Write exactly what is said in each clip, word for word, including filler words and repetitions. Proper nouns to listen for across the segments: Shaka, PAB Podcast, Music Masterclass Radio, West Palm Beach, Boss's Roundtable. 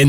In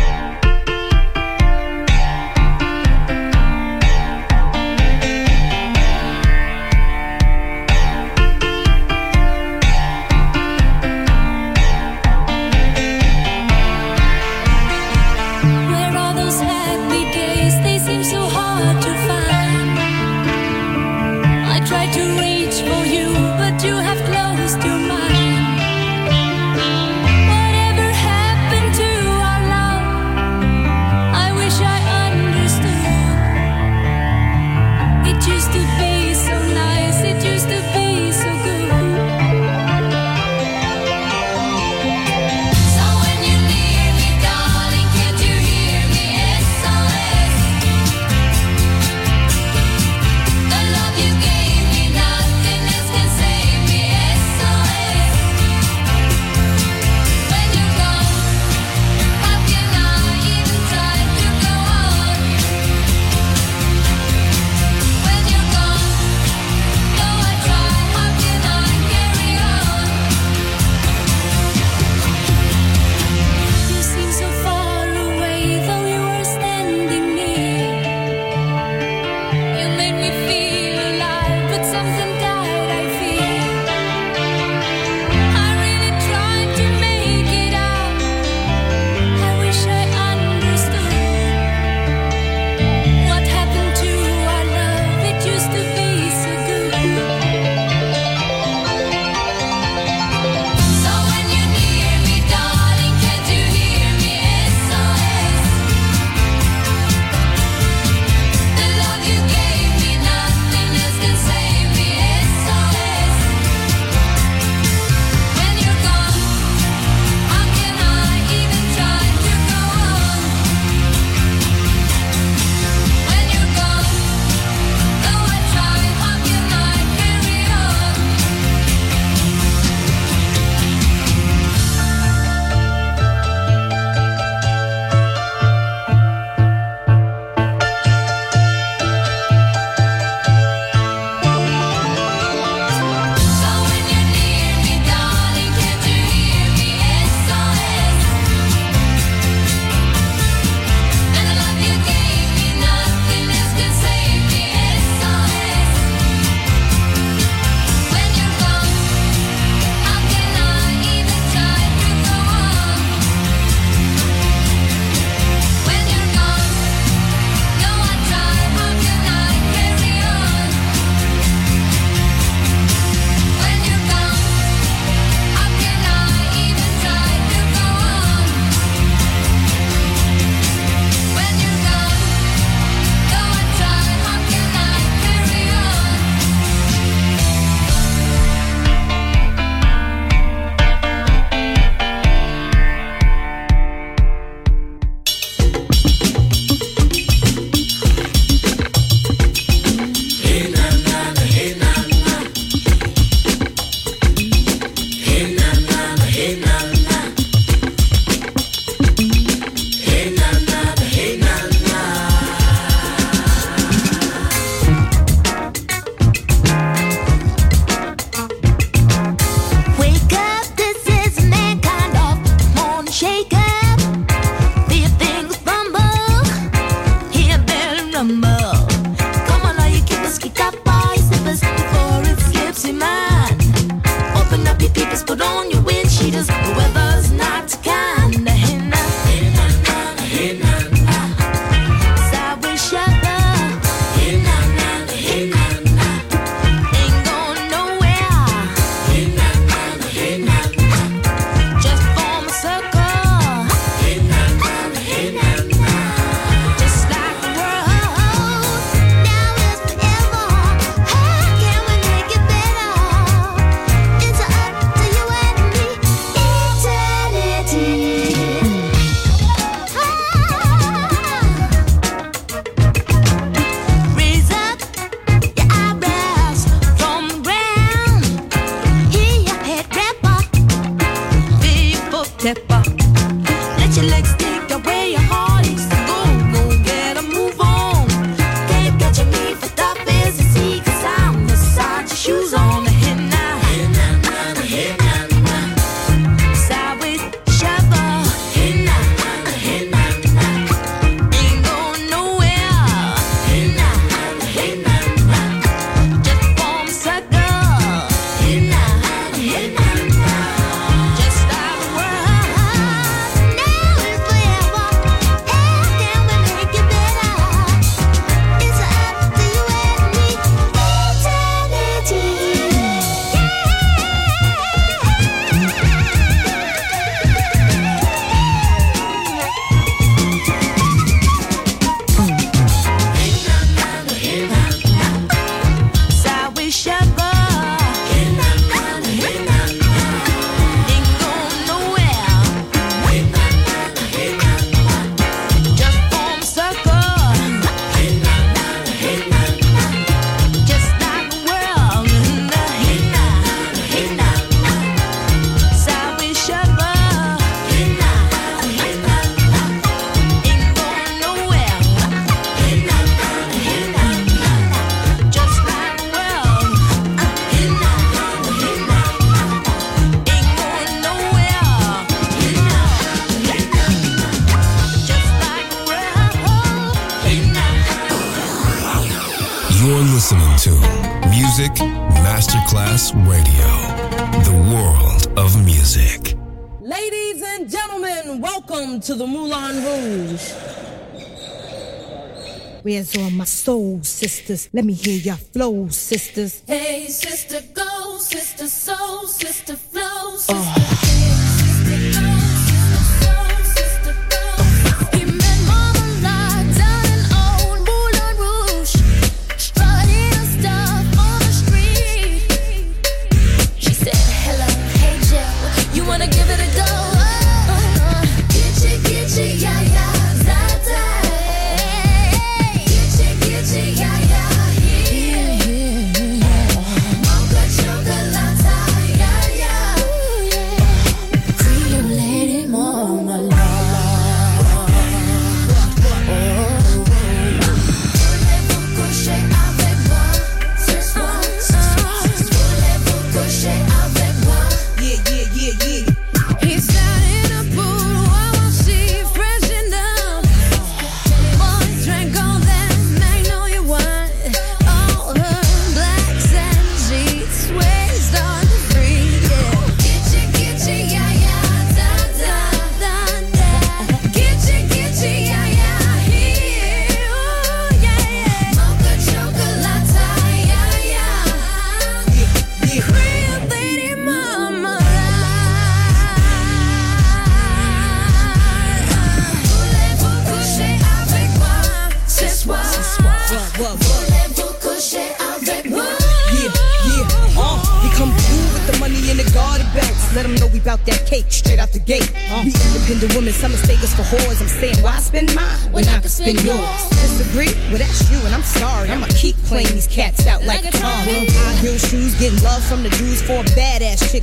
Love Masterclass Radio, the world of music. Ladies and gentlemen, welcome to the Moulin Rouge. Where's all my soul, sisters? Let me hear your flow, sisters. Hey, sister, go, sister, soul, sister, flow, sister. Oh.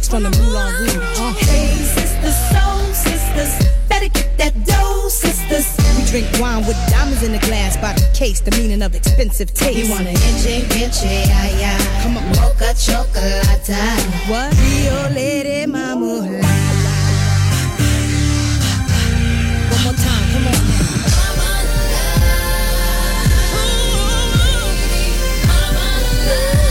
From the Moulin Rouge. Uh. Hey, sisters, soul sisters, better get that dough, sisters. We drink wine with diamonds in the glass by the case, the meaning of expensive taste. You want an enche, enche, ay, ay. Come on, mocha chocolate. What? Rio Lady Mama. La, la. One more time, come on now. Mama love. Ooh, mama love.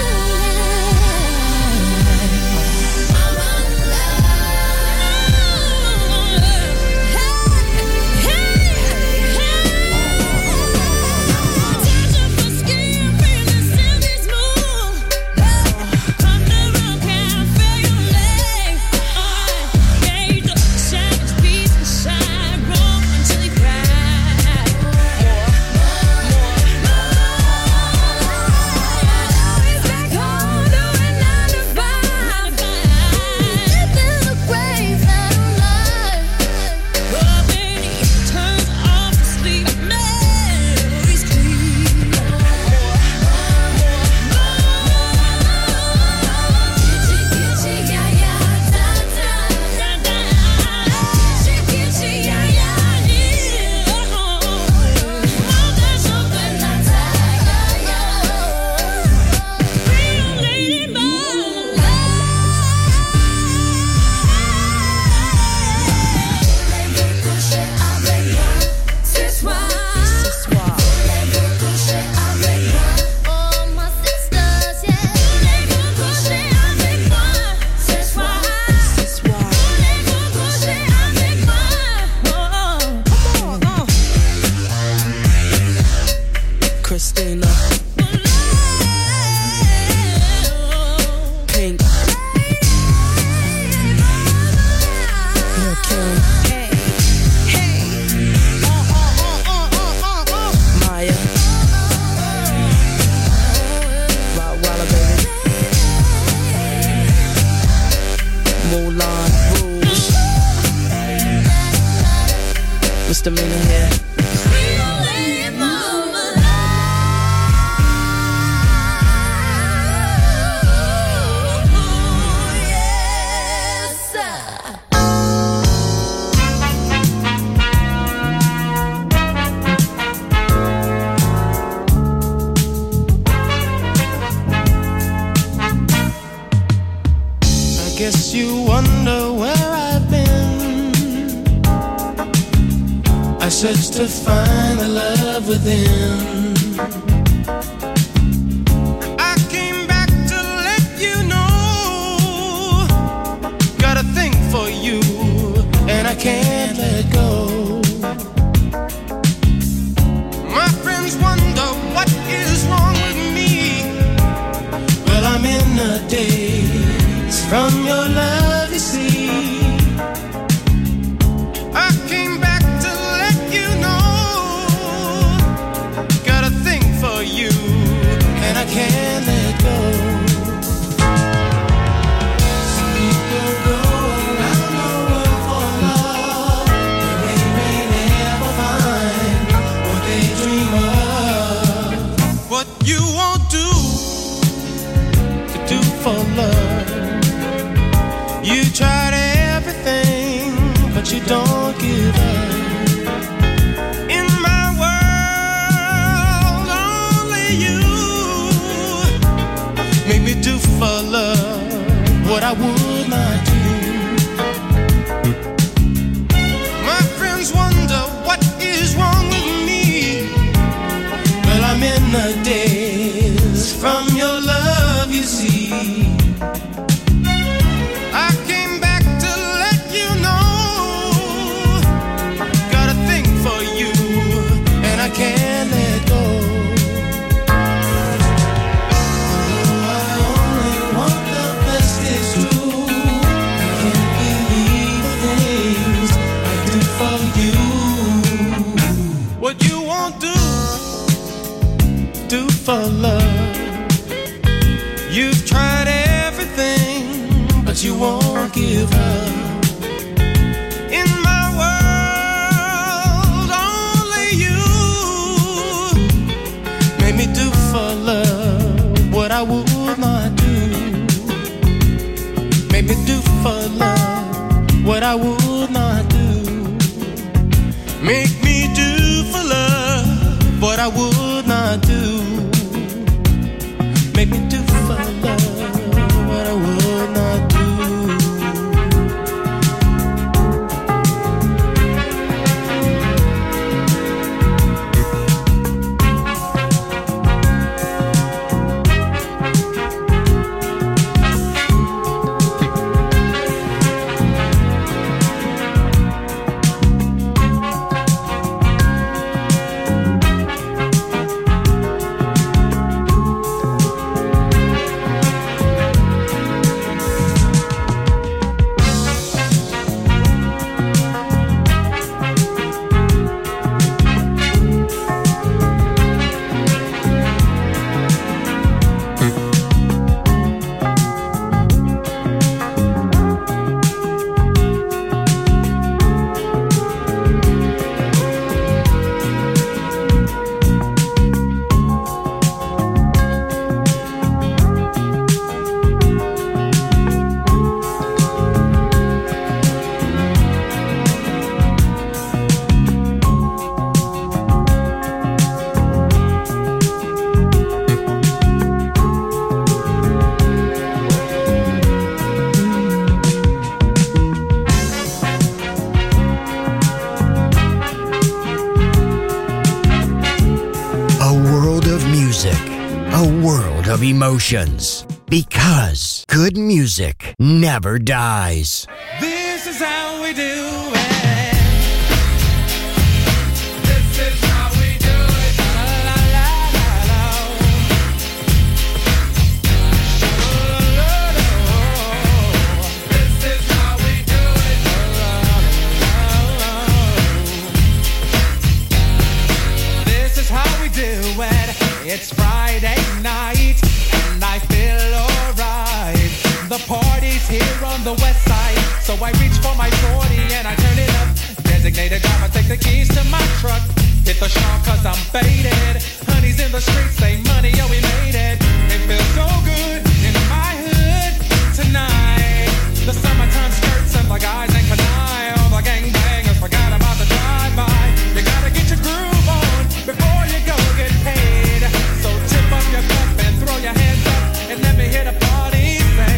To find the love within, I came back to let you know Emotions, because good music never dies. This is how we do it. This is how we do it. La la la la. This is how we do it. La la la. This is how we do it. It's Friday night. I feel alright. The party's here on the west side, so I reach for my forty and I turn it up. Designated driver, take the keys to my truck. Hit the shop 'cause I'm faded. Honey's in the streets, say money, oh we made it. It feels so good in my hood tonight. The summertime skirts and the guys ain't canine. All the gangbangers forgot about the drive-by. You gotta get your groove on before you go get paid. So tip up your cup and throw your hands up. And let me hear the party say,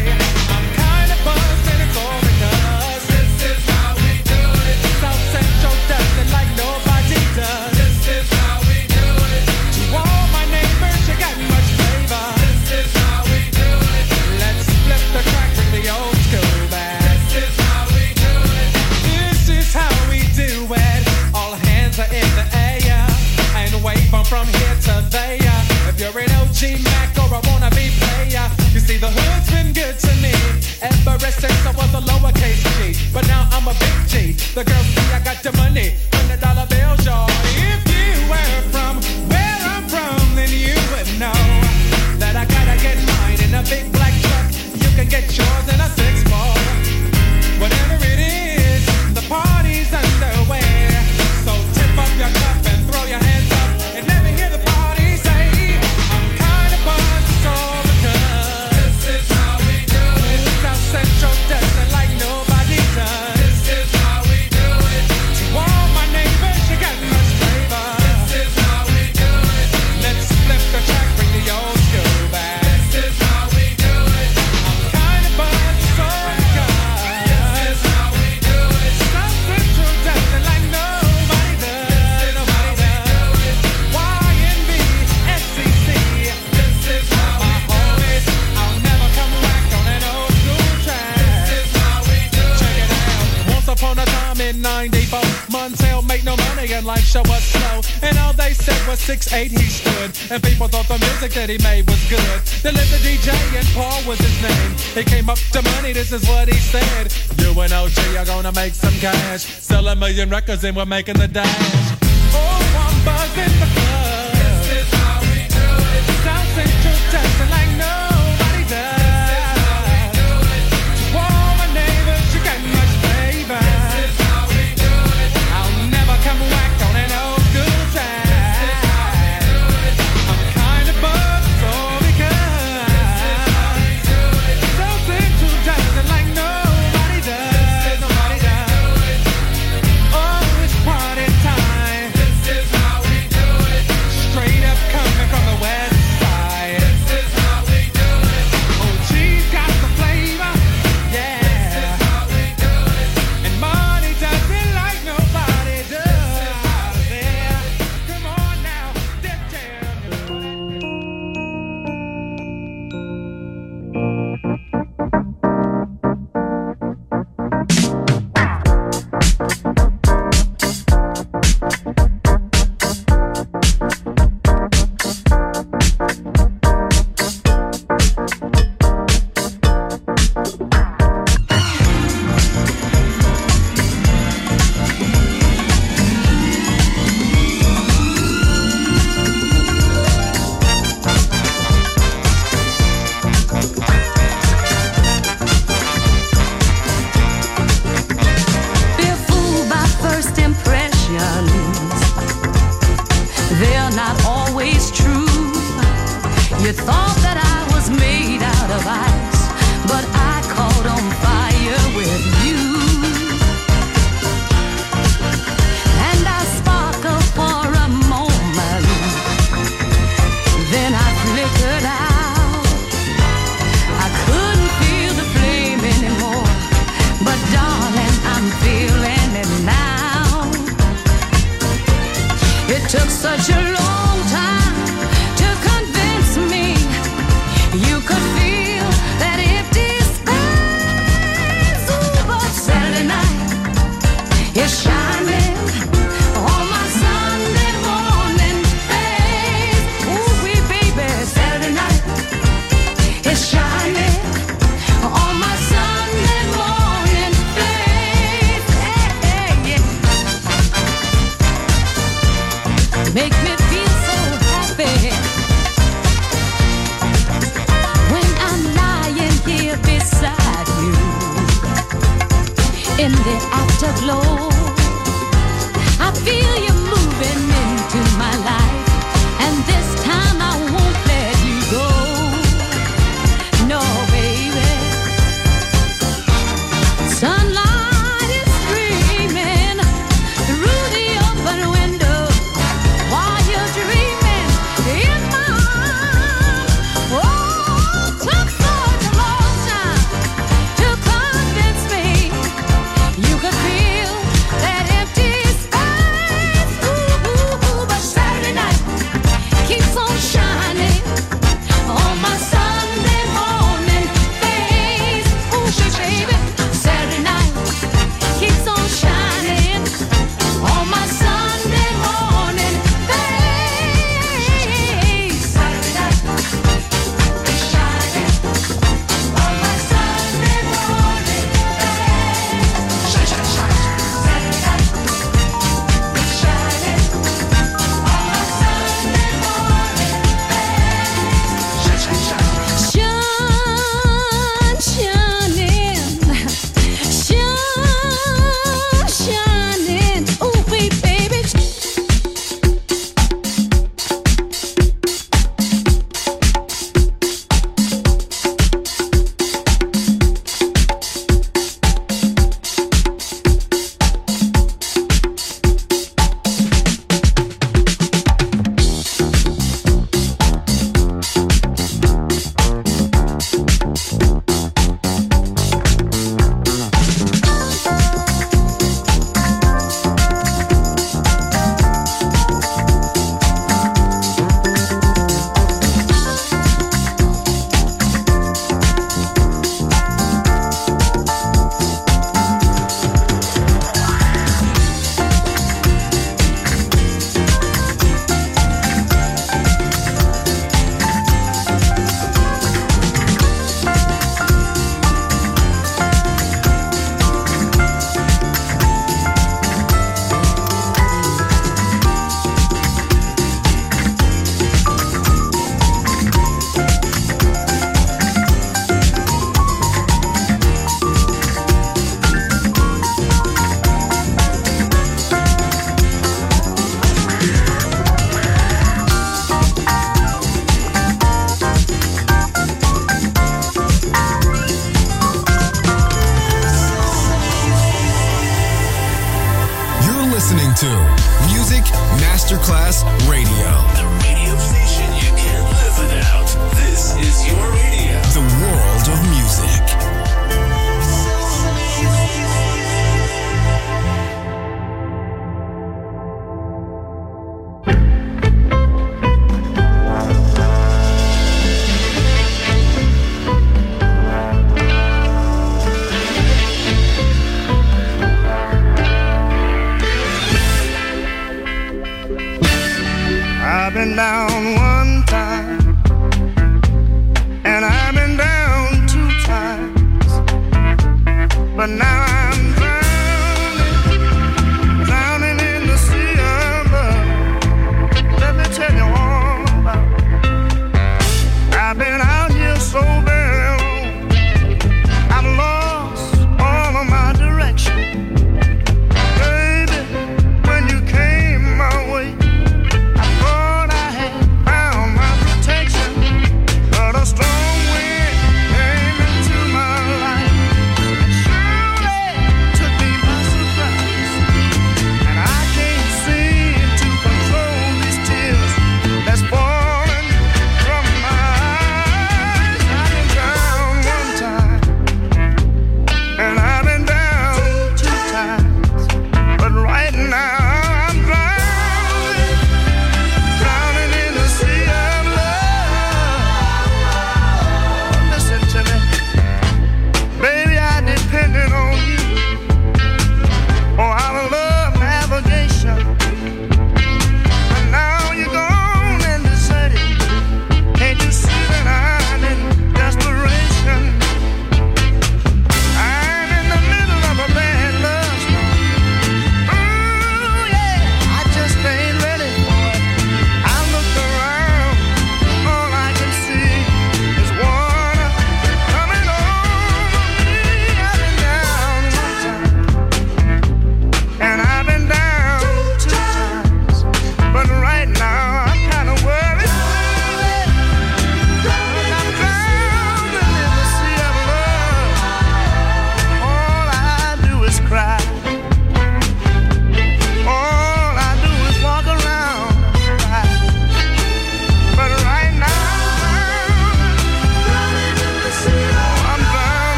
I'm kinda buzzed and it's all because this is how we do it. South Central does it like nobody does. This is how we do it. To all my neighbors, you got much flavor. This is how we do it. Let's flip the crack with the old school back. This is how we do it. This is how we do it. All hands are in the air and wave them from here to there. If you're an O G Mac or a wannabe player, you see the hood's been good to me ever. Ever since I was a lowercase G, but now I'm a big G. The girls see I got the money, hundred dollar bills, y'all. If you were from where I'm from, then you would know that I gotta get mine in a big black truck. You can get yours in a six ball. Whatever it is, the party's underway. So tip up your cup and throw your hands up and let me hear the party say, I'm kind of buzzed, it's all because this is how we do it. South Central dancing like nobody does. This is how we do it. To all my neighbors, you got much flavor. This is how we do it. Let's flip the track, bring the old school back. This is how we do it. I'm kind of buzzed, it's all because this is how we do it. South Central dancing like nobody does. This is how we do it. Y N B, S E C. This is how we do it. I'll never come back on an old school track. This is how we do it. Check it out. Once upon a time in ninety-four, Montel made no money and life show was slow. And all they said was six eight he stood. And people thought the music that he made was good. They lived the D J and Paul was his name. He came up to money, this is what he said. You and O G are gonna make some cash. Sell a million records and we're making the dash. Oh, I'm buzzing the club. This is how we do it. South Central dancing like nobody does. To all my neighbors, you got much flavor. I'll never come back on an old good time. I'm kind of buzzed, it's all because South Central dancing like nobody does. Nobody does. Oh, it's party time. Straight up coming from the west side. Oh, she's got the flavor, yeah. And money doesn't like nobody does. Yeah. Come on now, dip down. Be fooled by first impressions. They're not always true. You thought that I was made out of ice, but I caught on fire with you. And I sparkled for a moment, then I flickered out. I couldn't feel the flame anymore, but darling, I'm feeling it now. It took such a long time to convince me you could feel that it despairs. Ooh, but Saturday night is shining on my Sunday morning face. Ooh, wee baby, Saturday night is shining on my Sunday morning face. Hey, hey, yeah. Make me feel so happy when I'm lying here beside you in the afterglow. I feel you moving into my life, and this time I won't let you go. No, baby. Sunlight is streaming through the open window while you're dreaming in my arms. Oh, took such a long time to convince me you could feel listening to Music Masterclass Radio. The radio station you can't live without. This is your radio. The world of music. I've been down one time, and I've been down two times, but now I'm drowning, drowning in the sea of love. Let me tell you all about it. I've been out here so very long, I've lost all of my direction. Strong wind came into my life, surely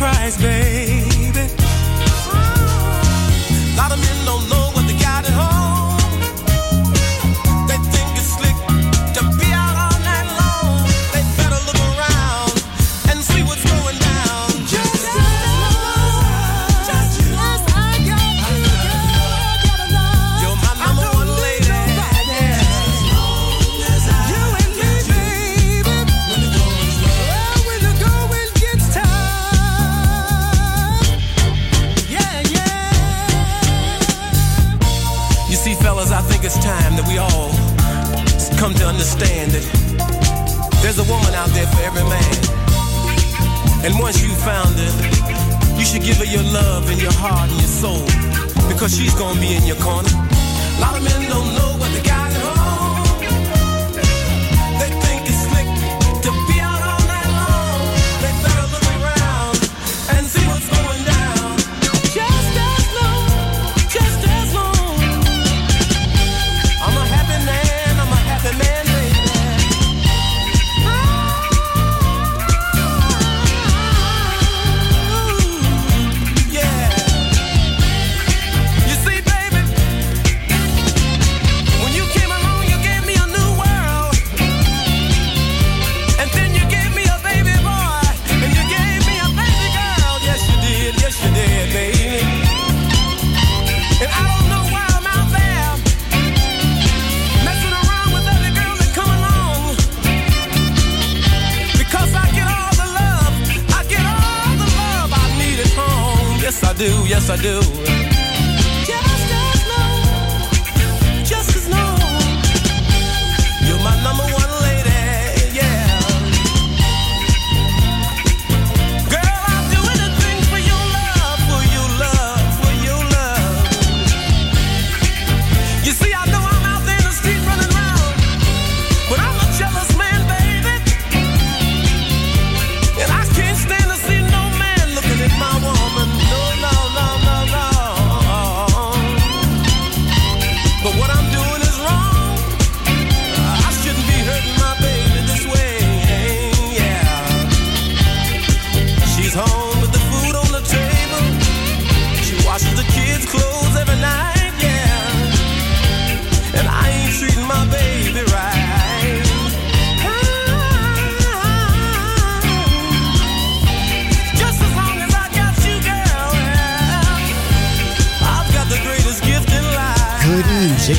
price, baby. A lot of men don't know what they got at home. They think it's slick to be out all night long. They better look around and see what's going down. Just love, just love, I got you, got a love. You're my number one lady. As long as I you and me, baby. When the going, well, when the going gets tough, yeah, yeah. You see, fellas, I think it's time that we all come to understand that there's a woman out there for every man. And once you found her, you should give her your love and your heart and your soul, because she's gonna be in your corner. A lot of men don't know what they got at home. They think it's slick to be out all night long. They better look around and see what's going down. Just as long, just as long. I'm a happy man, I'm a happy man, baby. Yeah. You see, baby, when you came along, you gave me a new world. And then you gave me a baby boy. And you gave me a baby girl. Yes, you did. Yes, you did, baby. And I don't know why I'm out there messing around with other girls that come along. Because I get all the love. I get all the love I need at home. Yes, I do. Yes, I do. Just as long, just as long. You're my number one lady, yeah. Girl, I'll do anything for your love, for your love, for your love. You see, I know I'm out there in the street running round, but I'm a jealous man, baby. And I can't stand to see no man looking at my woman. No, no, no, no, no. But what I'm doing is wrong. I shouldn't be hurting my baby this way, yeah. She's home with the food on the table. She washes the kids' clothes every night, yeah. And I ain't treating my baby right. Just as long as I got you, girl, yeah, I've got the greatest gift in life. Good music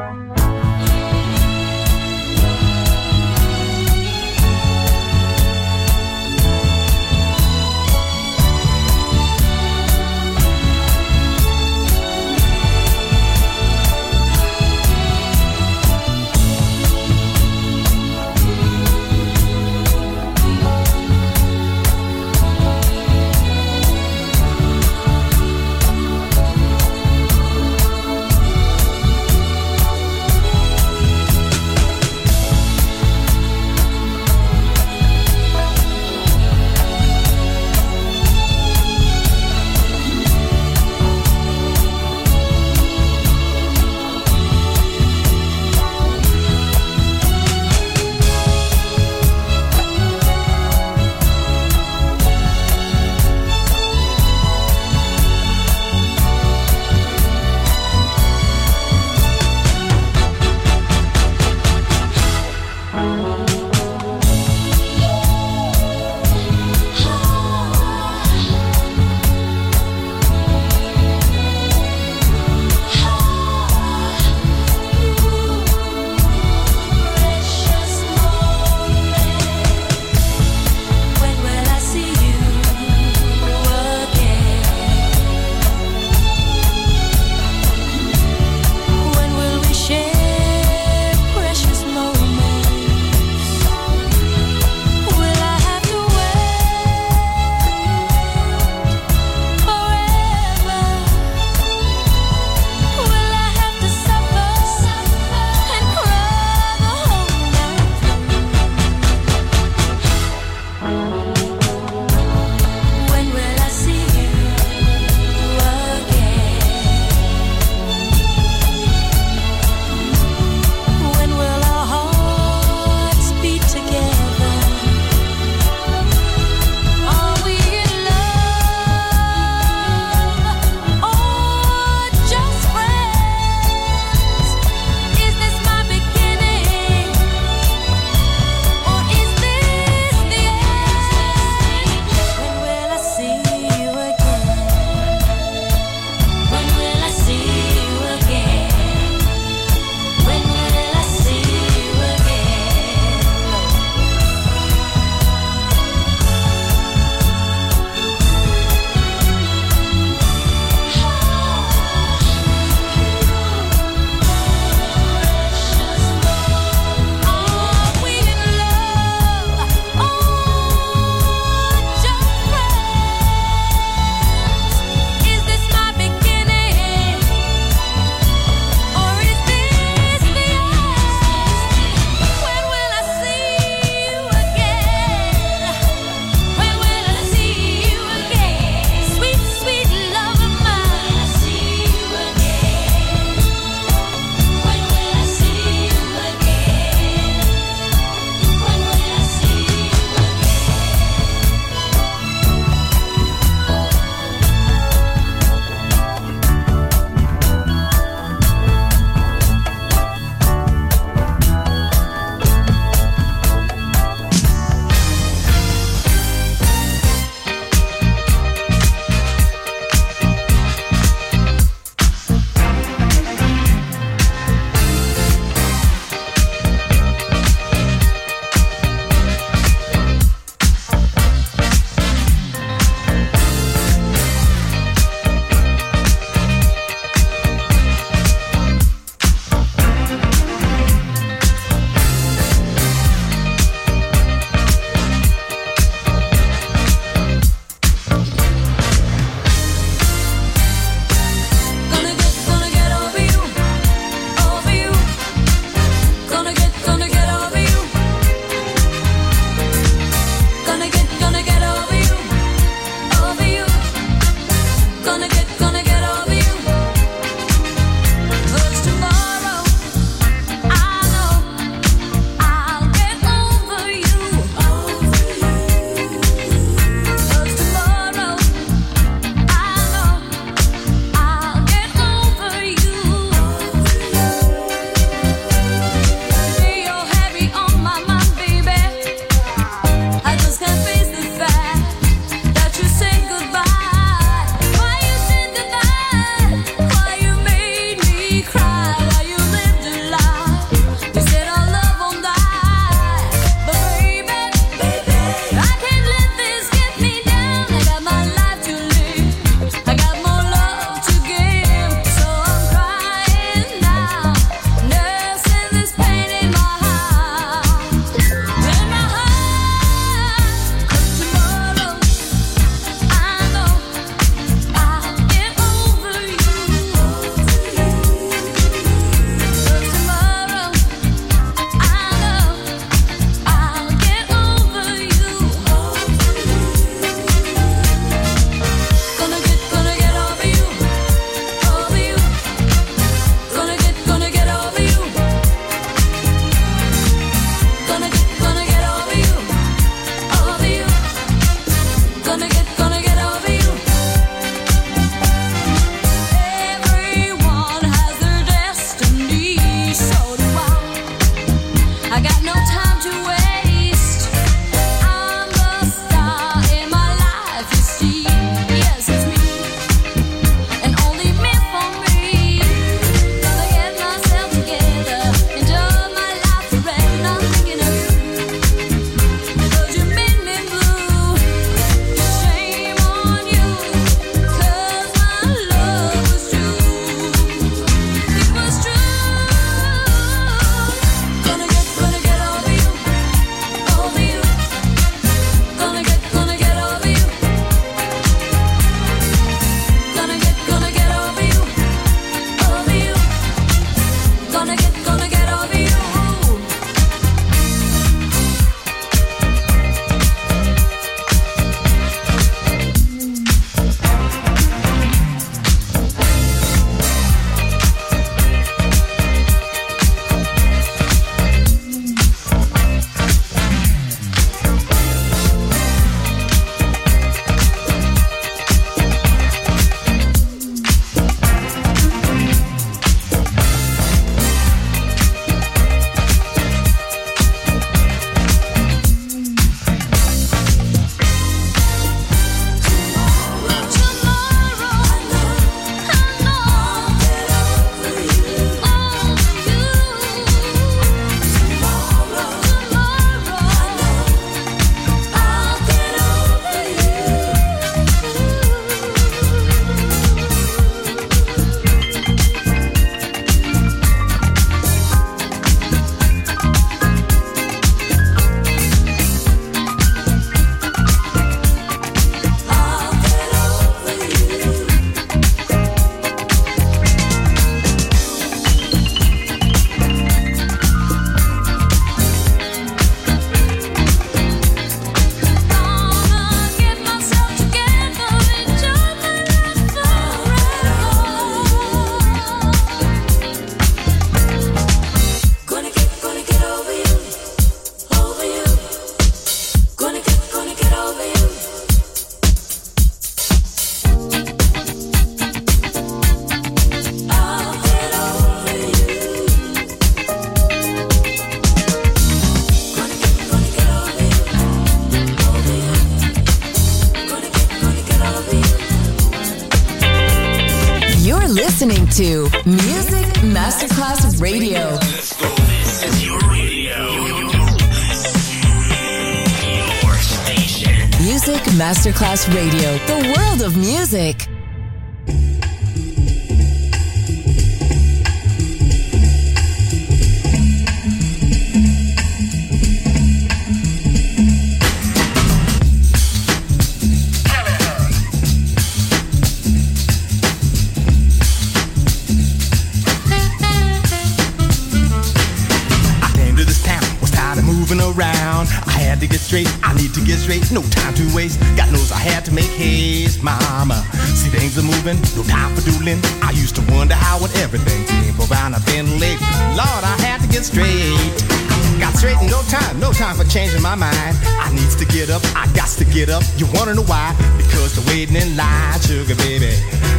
listening to Music Masterclass Radio. Let's go. This is your radio. Your station. Music Masterclass Radio. The world of music. Around. I had to get straight, I need to get straight, no time to waste. God knows I had to make haste, mama. See, things are moving, no time for doodling. I used to wonder how would everything came around. I've been late, Lord, I had to get straight. Got straight in no time, no time for changing my mind. I needs to get up, I gots to get up. You wanna know why? Because the waiting in line, sugar baby.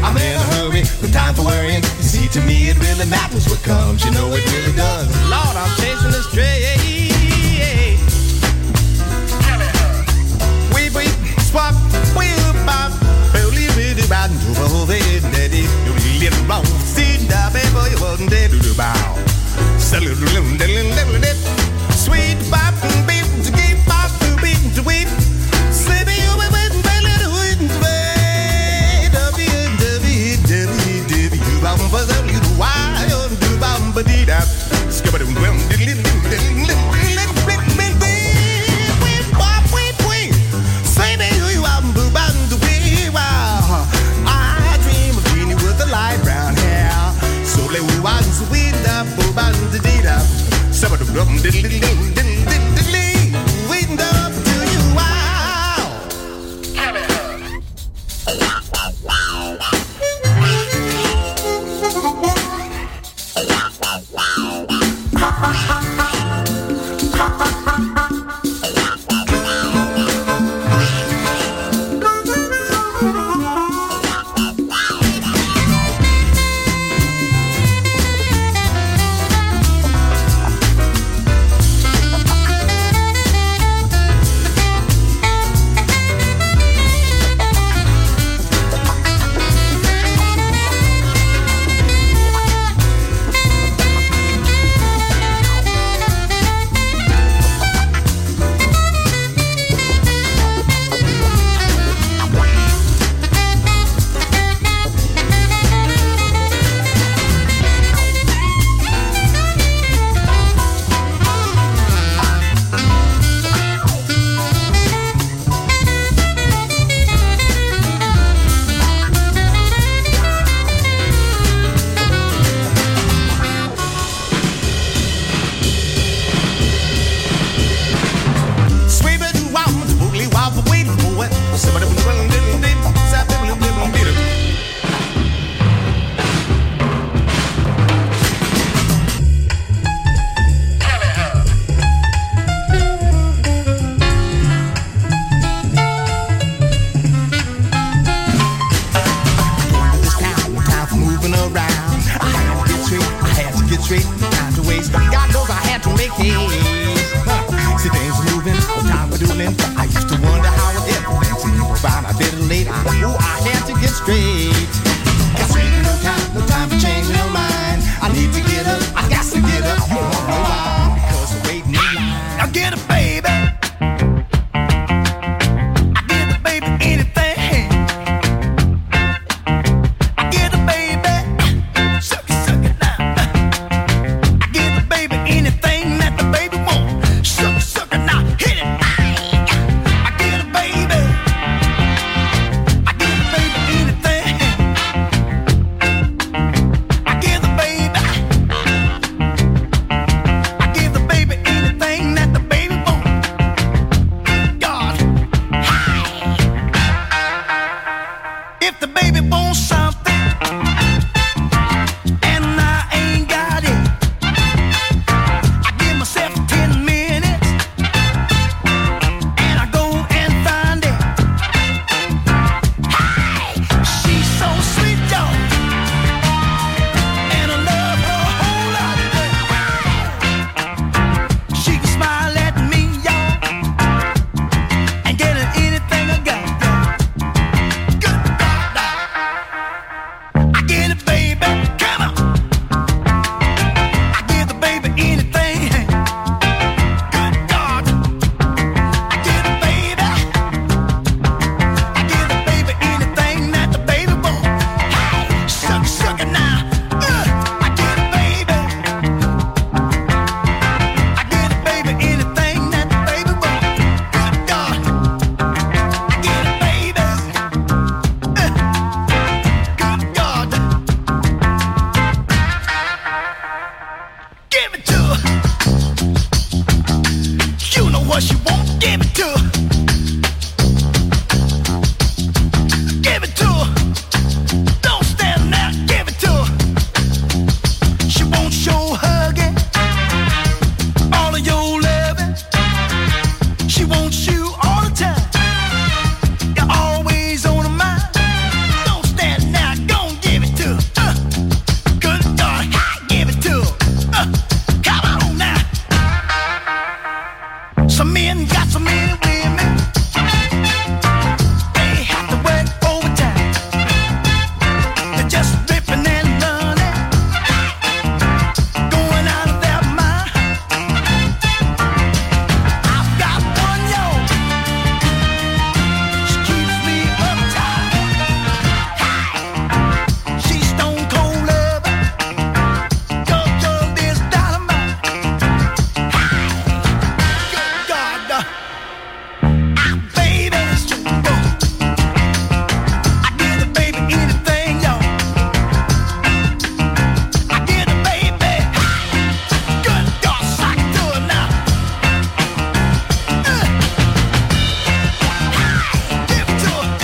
I'm in a hurry, no time for worrying. You see, to me it really matters what comes, you know it really does. Lord, I'm chasing the straight. Swap, wee bop, holy bitty bop, do all the daddy, do little bop, see the baby, wasn't there to do bow. Salute, little, little, little, little, sweet bop, and beep, to keep bop, to beep, to weep, sleepy, you will wait, and belly, to wait, and wait, W, W, W, W, bop, buzzle, you do why, you do bop, but eat up, skip it, and well, little, little, little, little. Some of them didn't, didn't, didn't, didn't, didn't, didn't, waiting up to you, wow.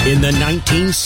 In the nineteen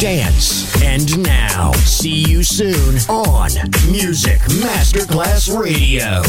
Dance. And now, see you soon on Music Masterclass Radio.